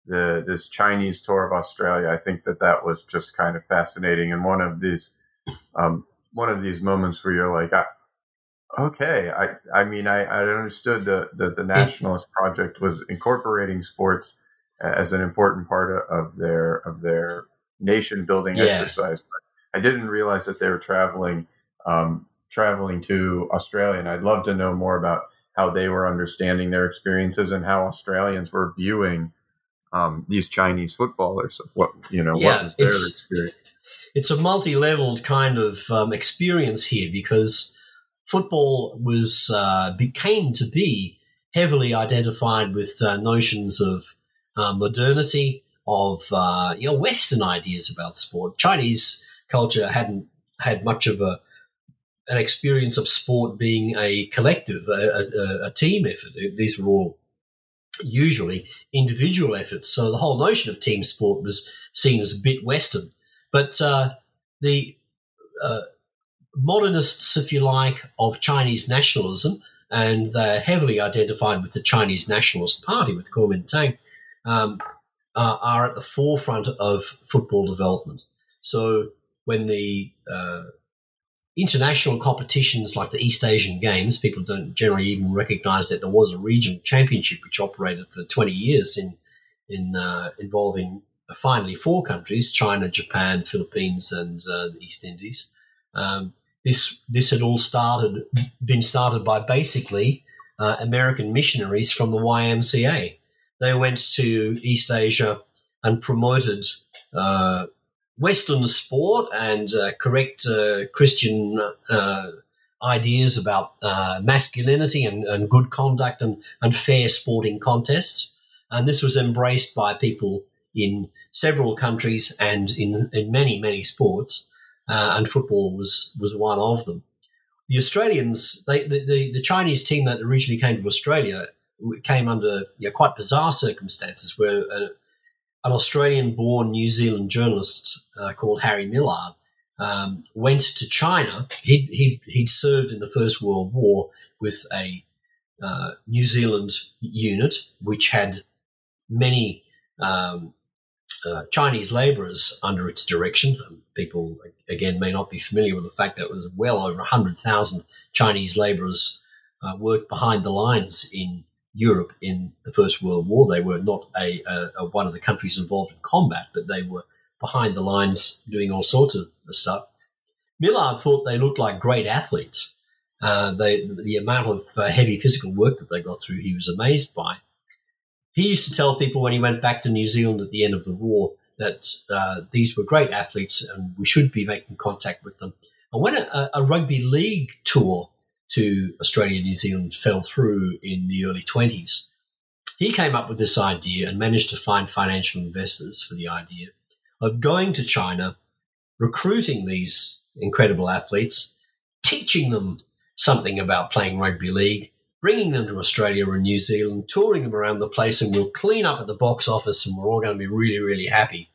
the this Chinese tour of Australia. I think that that was just kind of fascinating, and one of these um, one of these moments where you're like, I, okay, I I mean I I understood that the, the nationalist project was incorporating sports as an important part of their of their nation building yeah. exercise. But I didn't realize that they were traveling um, traveling to Australia, and I'd love to know more about how they were understanding their experiences and how Australians were viewing um, these Chinese footballers. What you know, yeah, what was their it's, experience? It's a multi-leveled kind of um, experience here, because football was uh, became to be heavily identified with uh, notions of Uh, modernity, of uh, you know, Western ideas about sport. Chinese culture hadn't had much of a an experience of sport being a collective, a, a, a team effort. These were all usually individual efforts. So the whole notion of team sport was seen as a bit Western. But uh, the uh, modernists, if you like, of Chinese nationalism, and they're heavily identified with the Chinese Nationalist Party, with Kuomintang, Um, uh, are at the forefront of football development. So when the uh, international competitions like the East Asian Games, people don't generally even recognise that there was a regional championship which operated for twenty years in in uh, involving finally four countries: China, Japan, Philippines, and uh, the East Indies. Um, this this had all started been started by basically uh, American missionaries from the Y M C A. They went to East Asia and promoted uh, Western sport and uh, correct uh, Christian uh, ideas about uh, masculinity and, and good conduct and, and fair sporting contests. And this was embraced by people in several countries and in, in many, many sports, uh, and football was, was one of them. The Australians, they, the, the, the Chinese team that originally came to Australia, came under you know, quite bizarre circumstances where uh, an Australian-born New Zealand journalist uh, called Harry Millard um, went to China. He'd, he'd, he'd served in the First World War with a uh, New Zealand unit which had many um, uh, Chinese labourers under its direction. People, again, may not be familiar with the fact that it was well over one hundred thousand Chinese labourers uh, worked behind the lines in Europe in the First World War. They were not a, a, a one of the countries involved in combat, but they were behind the lines doing all sorts of stuff. Millard thought they looked like great athletes. Uh, they, the amount of uh, heavy physical work that they got through, he was amazed by. He used to tell people when he went back to New Zealand at the end of the war that uh, these were great athletes and we should be making contact with them. And when a, a rugby league tour to Australia and New Zealand fell through in the early twenties, he came up with this idea and managed to find financial investors for the idea of going to China, recruiting these incredible athletes, teaching them something about playing rugby league, bringing them to Australia and New Zealand, touring them around the place, and we'll clean up at the box office and we're all going to be really, really happy.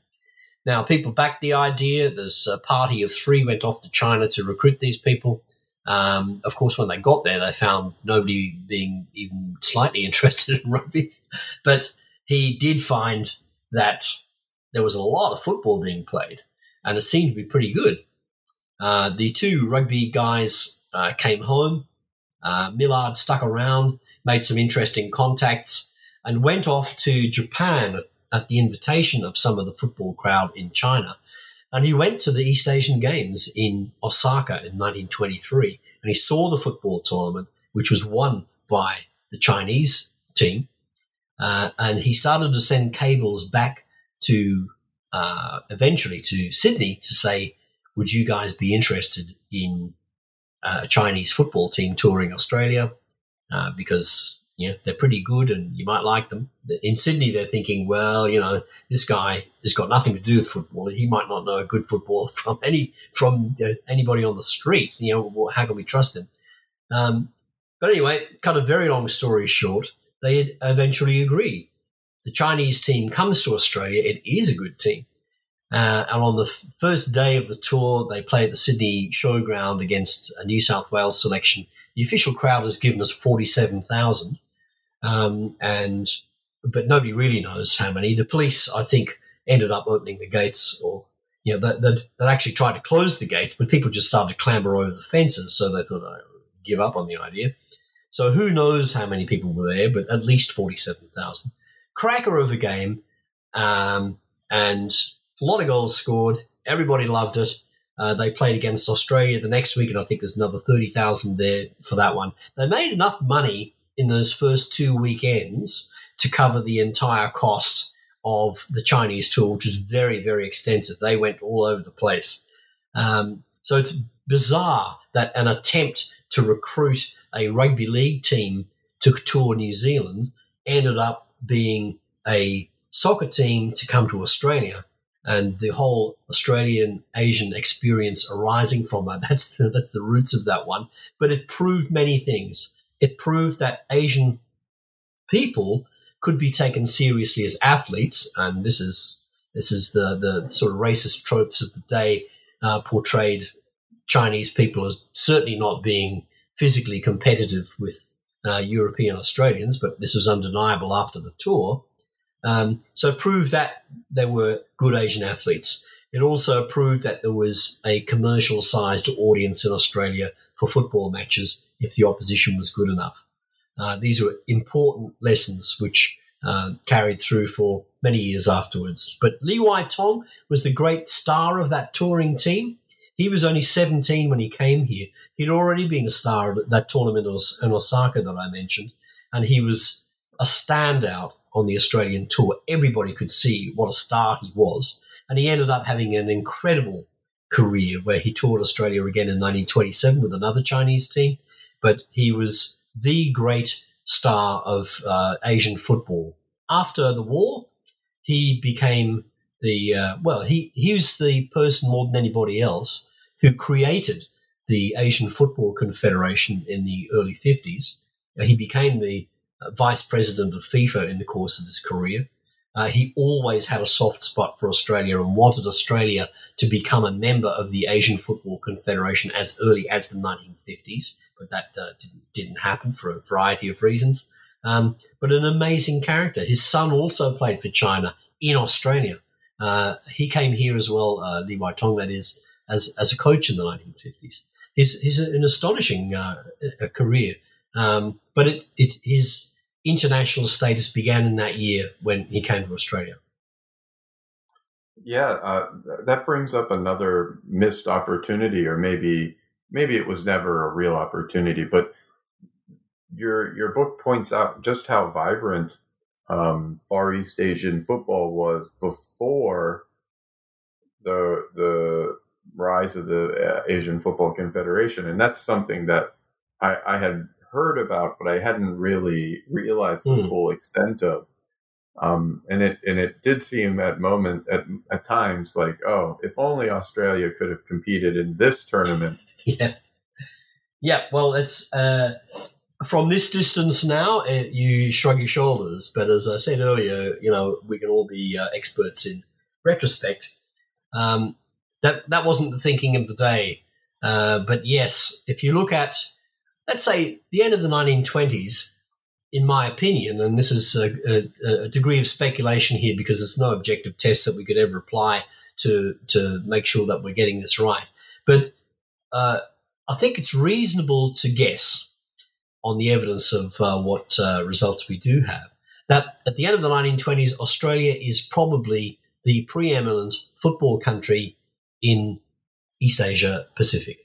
Now, people backed the idea. There's a party of three went off to China to recruit these people. Um, of course, when they got there, they found nobody being even slightly interested in rugby. But he did find that there was a lot of football being played, and it seemed to be pretty good. Uh, the two rugby guys uh, came home. Uh, Millard stuck around, made some interesting contacts, and went off to Japan at, at the invitation of some of the football crowd in China. And he went to the East Asian Games in Osaka in nineteen twenty-three, and he saw the football tournament, which was won by the Chinese team. Uh, and he started to send cables back to uh, eventually to Sydney to say, would you guys be interested in uh, a Chinese football team touring Australia? Uh, because, you know, they're pretty good and you might like them. In Sydney, they're thinking, well, you know, this guy has got nothing to do with football. He might not know a good footballer from any from uh, anybody on the street. You know, how can we trust him? Um, but anyway, cut a very long story short, they eventually agreed. The Chinese team comes to Australia. It is a good team. Uh, and on the f- first day of the tour, they play at the Sydney Showground against a New South Wales selection. The official crowd has given us forty-seven thousand. Um, and but nobody really knows how many. The police, I think, ended up opening the gates, or you know, that that, that actually tried to close the gates, but people just started to clamber over the fences, so they thought, I give up on the idea. So who knows how many people were there? But at least forty-seven thousand. Cracker of a game, um, and a lot of goals scored. Everybody loved it. Uh, they played against Australia the next week, and I think there's another thirty thousand there for that one. They made enough money in those first two weekends to cover the entire cost of the Chinese tour, which was very, very extensive. They went all over the place. Um, so it's bizarre that an attempt to recruit a rugby league team to tour New Zealand ended up being a soccer team to come to Australia, and the whole Australian-Asian experience arising from that. That's the, that's the roots of that one. But it proved many things. It proved that Asian people could be taken seriously as athletes, and this is this is the, the sort of racist tropes of the day uh, portrayed Chinese people as certainly not being physically competitive with uh, European Australians, but this was undeniable after the tour. Um, so it proved that there were good Asian athletes. It also proved that there was a commercial-sized audience in Australia for football matches if the opposition was good enough. Uh, these were important lessons which uh, carried through for many years afterwards. But Lee Wai Tong was the great star of that touring team. He was only seventeen when he came here. He'd already been a star of that tournament in Osaka that I mentioned, and he was a standout on the Australian tour. Everybody could see what a star he was, and he ended up having an incredible career where he toured Australia again in nineteen twenty-seven with another Chinese team, but he was the great star of uh, Asian football. After the war, he became the, uh, well, he, he was the person more than anybody else who created the Asian Football Confederation in the early fifties. He became the uh, vice president of FIFA in the course of his career. Uh, he always had a soft spot for Australia and wanted Australia to become a member of the Asian Football Confederation as early as the nineteen fifties, but that uh, didn't, didn't happen for a variety of reasons. Um, but an amazing character. His son also played for China in Australia. Uh, he came here as well, uh, Lee Wai Tong, that is, as, as a coach in the nineteen fifties. He's, he's an astonishing uh, a career, um, but it, it, his international status began in that year when he came to Australia. Yeah, uh, that brings up another missed opportunity, or maybe maybe it was never a real opportunity. But your your book points out just how vibrant um, Far East Asian football was before the the rise of the Asian Football Confederation, and that's something that I, I had heard about, but I hadn't really realized the mm. full extent of. Um, and it and it did seem at moment at at times like, oh, if only Australia could have competed in this tournament. Yeah, yeah. Well, it's uh, from this distance now, it, you shrug your shoulders. But as I said earlier, you know, we can all be uh, experts in retrospect. Um, that that wasn't the thinking of the day. Uh, but yes, if you look at, let's say, the end of the nineteen twenties, in my opinion, and this is a, a, a degree of speculation here because there's no objective test that we could ever apply to to make sure that we're getting this right. But uh, I think it's reasonable to guess on the evidence of uh, what uh, results we do have, that at the end of the nineteen twenties, Australia is probably the preeminent football country in East Asia Pacific.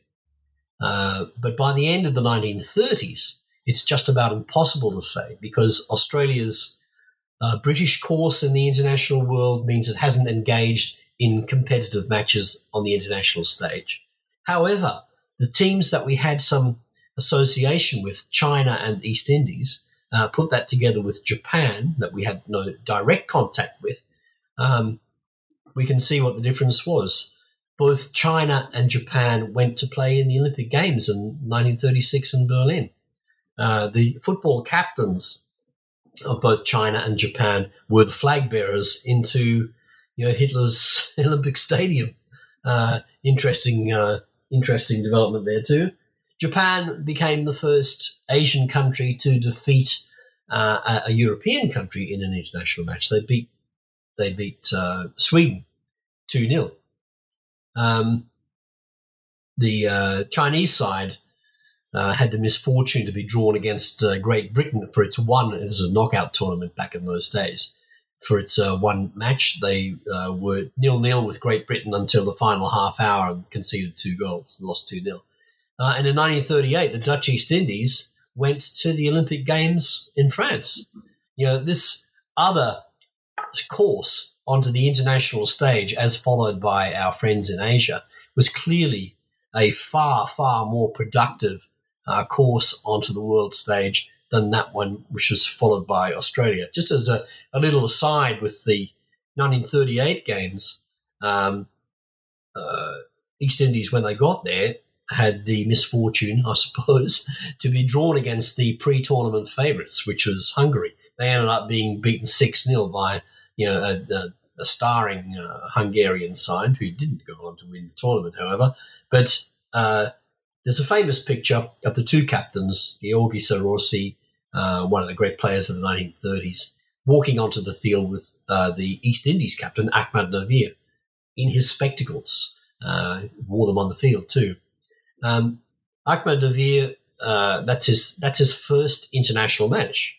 Uh, but by the end of the nineteen thirties, it's just about impossible to say because Australia's uh, British course in the international world means it hasn't engaged in competitive matches on the international stage. However, the teams that we had some association with, China and East Indies, uh, put that together with Japan, that we had no direct contact with, um, we can see what the difference was. Both China and Japan went to play in the Olympic Games in nineteen thirty-six in Berlin. Uh, the football captains of both China and Japan were the flag bearers into, you know, Hitler's Olympic Stadium. Uh, interesting, uh, interesting development there too. Japan became the first Asian country to defeat uh, a European country in an international match. They beat they beat uh, Sweden two nil. Um, the uh, Chinese side uh, had the misfortune to be drawn against uh, Great Britain for its one, it was a knockout tournament back in those days, for its uh, one match. They uh, were nil-nil with Great Britain until the final half hour and conceded two goals and lost two nil. Uh, and in nineteen thirty-eight, the Dutch East Indies went to the Olympic Games in France. You know, this other course onto the international stage, as followed by our friends in Asia, was clearly a far, far more productive uh, course onto the world stage than that one, which was followed by Australia. Just as a, a little aside with the nineteen thirty-eight Games, um, uh, East Indies, when they got there, had the misfortune, I suppose, to be drawn against the pre-tournament favourites, which was Hungary. They ended up being beaten six nil by, you know, a, a, a starring uh, Hungarian side who didn't go on to win the tournament, however. But uh, there's a famous picture of the two captains, Georgi Sarossi, uh, one of the great players of the nineteen thirties, walking onto the field with uh, the East Indies captain, Achmad Nawir, in his spectacles. Uh, wore them on the field too. Um, Achmad Nawir, uh, that's his, that's his first international match,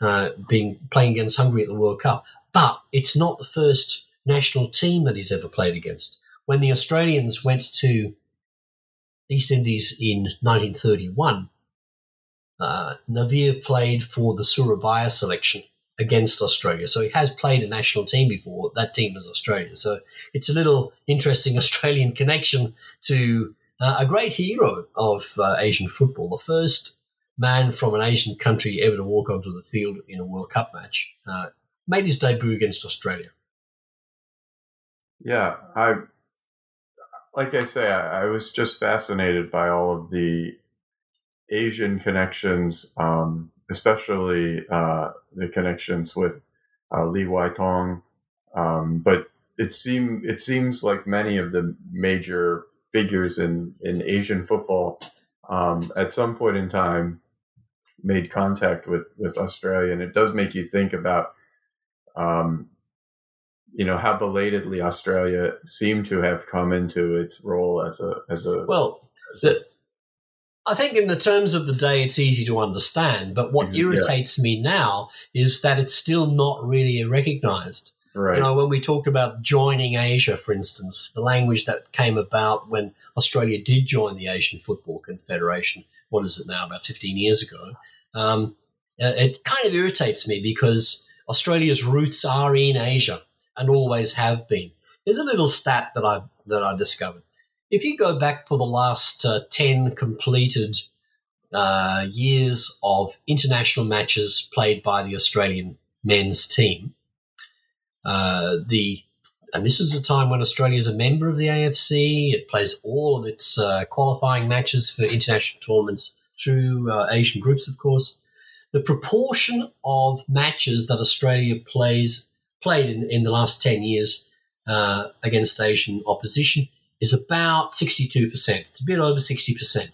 uh, being playing against Hungary at the World Cup. But it's not the first national team that he's ever played against. When the Australians went to East Indies in nineteen thirty-one, uh, Nawir played for the Surabaya selection against Australia. So he has played a national team before. That team is Australia. So it's a little interesting Australian connection to uh, a great hero of uh, Asian football, the first man from an Asian country ever to walk onto the field in a World Cup match. Uh, made his debut against Australia. Yeah, I like I say, I, I was just fascinated by all of the Asian connections, um, especially uh, the connections with uh, Lee Wai Tong. Um, but it seem it seems like many of the major figures in, in Asian football um, at some point in time made contact with, with Australia. And it does make you think about, um, you know, how belatedly Australia seemed to have come into its role as a, as a, well, as a, I think in the terms of the day, it's easy to understand, but what irritates yeah. me now is that it's still not really recognized. Right. You know, when we talked about joining Asia, for instance, the language that came about when Australia did join the Asian Football Confederation, what is it now, about fifteen years ago, um, it kind of irritates me because Australia's roots are in Asia and always have been. There's a little stat that I that I discovered. If you go back for the last uh, ten completed uh, years of international matches played by the Australian men's team, uh, the and this is a time when Australia is a member of the A F C. It plays all of its uh, qualifying matches for international tournaments through uh, Asian groups, of course. The proportion of matches that Australia plays played in, in the last ten years uh, against Asian opposition is about sixty-two percent. It's a bit over sixty percent.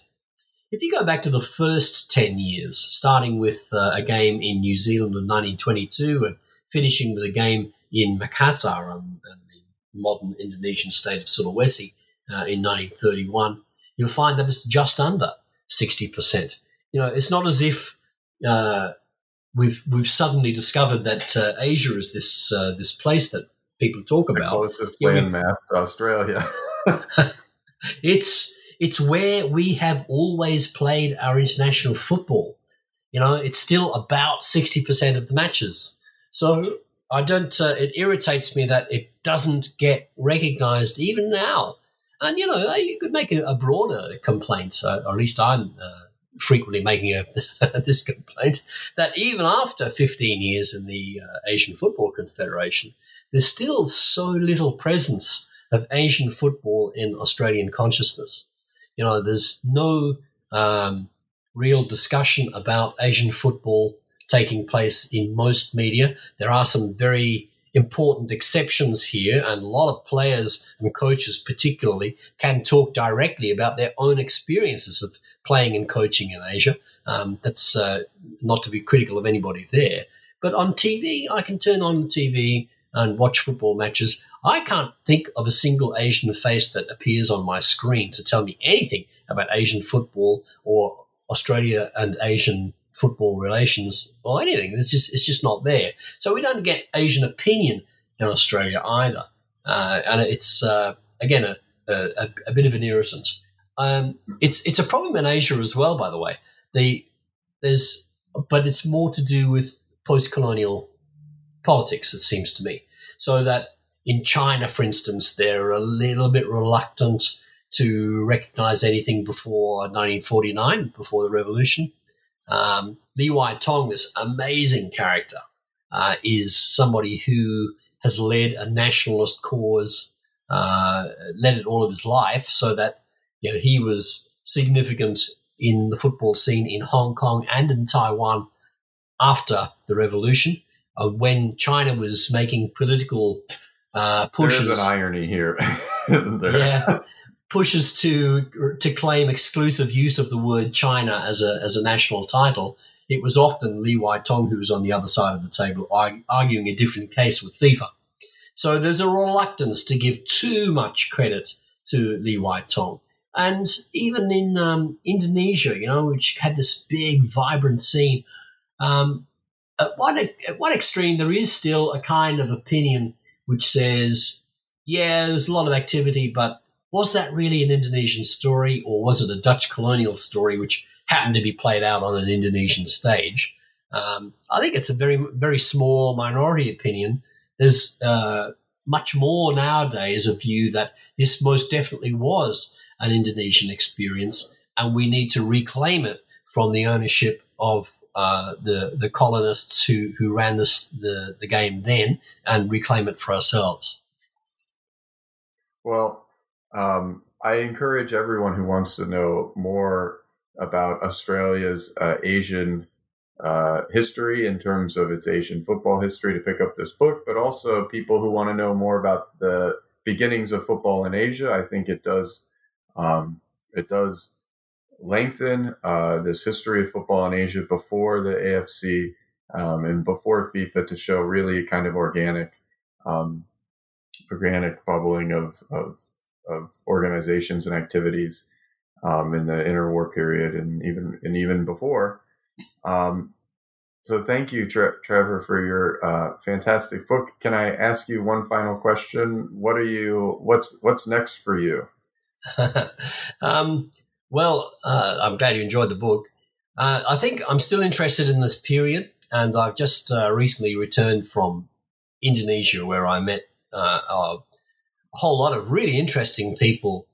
If you go back to the first ten years, starting with uh, a game in New Zealand in nineteen twenty-two and finishing with a game in Makassar, um, and the modern Indonesian state of Sulawesi, uh, in nineteen thirty-one, you'll find that it's just under sixty percent. You know, it's not as if uh, we've we've suddenly discovered that uh, Asia is this uh, this place that people talk about. It's just landmass to Australia. it's it's where we have always played our international football. You know, it's still about sixty percent of the matches. So I don't. Uh, it irritates me that it doesn't get recognised even now. And you know, you could make a, a broader complaint. Uh, or at least I'm uh, frequently making a, this complaint that even after fifteen years in the uh, Asian Football Confederation, there's still so little presence of Asian football in Australian consciousness. You know, there's no um, real discussion about Asian football taking place in most media. There are some very important exceptions here, and a lot of players and coaches particularly can talk directly about their own experiences of playing and coaching in Asia. Um, that's uh, not to be critical of anybody there. But on T V, I can turn on the T V and watch football matches. I can't think of a single Asian face that appears on my screen to tell me anything about Asian football or Australia and Asian football relations or anything. It's just it's just not there. So we don't get Asian opinion in Australia either, uh, and it's uh, again a, a a bit of an irritant. Um, it's it's a problem in Asia as well, by the way. The there's but it's more to do with post-colonial politics, it seems to me. So that in China, for instance, they're a little bit reluctant to recognize anything before nineteen forty-nine, before the revolution. Um, Lee Wai Tong, this amazing character, uh, is somebody who has led a nationalist cause, uh, led it all of his life, so that you know he was significant in the football scene in Hong Kong and in Taiwan after the revolution. Uh, when China was making political uh, pushes, there's an irony here, isn't there? Yeah, pushes to to claim exclusive use of the word China as a as a national title. It was often Lee Wai Tong who was on the other side of the table arg- arguing a different case with FIFA. So there's a reluctance to give too much credit to Lee Wai Tong, and even in um, Indonesia, you know, which had this big, vibrant scene. Um, At one, at one extreme, there is still a kind of opinion which says, yeah, there's a lot of activity, but was that really an Indonesian story, or was it a Dutch colonial story which happened to be played out on an Indonesian stage? Um, I think it's a very, very small minority opinion. There's uh, much more nowadays a view that this most definitely was an Indonesian experience, and we need to reclaim it from the ownership of Uh, the the colonists who who ran this the, the game then, and reclaim it for ourselves. Well, um, I encourage everyone who wants to know more about Australia's uh, Asian uh, history in terms of its Asian football history to pick up this book, but also people who want to know more about the beginnings of football in Asia. I think it does um, it does lengthen uh, this history of football in Asia before the A F C um, and before FIFA to show really kind of organic um, organic bubbling of, of of organizations and activities um, in the interwar period and even and even before. Um, so thank you, Tre- Trevor, for your uh, fantastic book. Can I ask you one final question? What are you? What's what's next for you? um, well, uh, I'm glad you enjoyed the book. Uh, I think I'm still interested in this period, and I've just uh, recently returned from Indonesia, where I met uh, a whole lot of really interesting people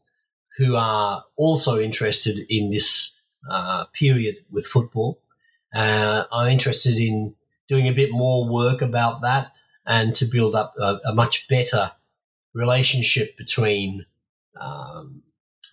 who are also interested in this uh, period with football. Uh, I'm interested in doing a bit more work about that and to build up a, a much better relationship between um,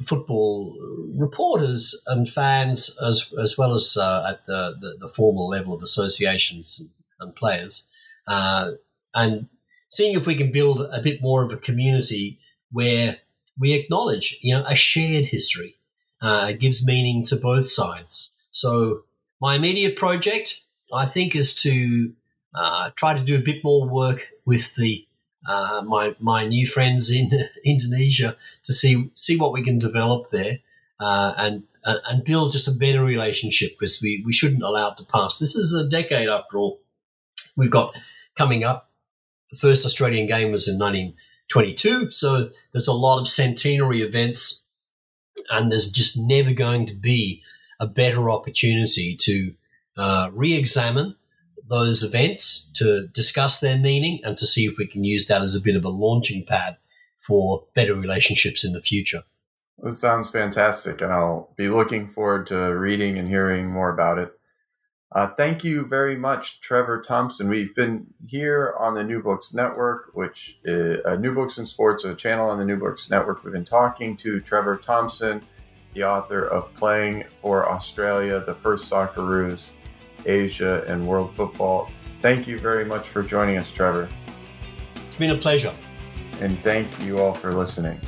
football reporters and fans as as well as uh, at the, the, the formal level of associations and, and players uh, and seeing if we can build a bit more of a community where we acknowledge, you know, a shared history. Uh, it gives meaning to both sides. So my immediate project, I think, is to uh, try to do a bit more work with the uh, my my new friends in Indonesia to see see what we can develop there uh, and uh, and build just a better relationship, because we, we shouldn't allow it to pass. This is a decade, after all. We've got coming up, the first Australian game was in nineteen twenty-two, so there's a lot of centenary events and there's just never going to be a better opportunity to uh, re-examine those events, to discuss their meaning, and to see if we can use that as a bit of a launching pad for better relationships in the future. Well, that sounds fantastic, and I'll be looking forward to reading and hearing more about it. Uh, thank you very much, Trevor Thompson. We've been here on the New Books Network, which is uh, New Books and Sports, a channel on the New Books Network. We've been talking to Trevor Thompson, the author of Playing for Australia, The First Socceroos, Asia, and World Football. Thank you very much for joining us, Trevor. It's been a pleasure. And thank you all for listening.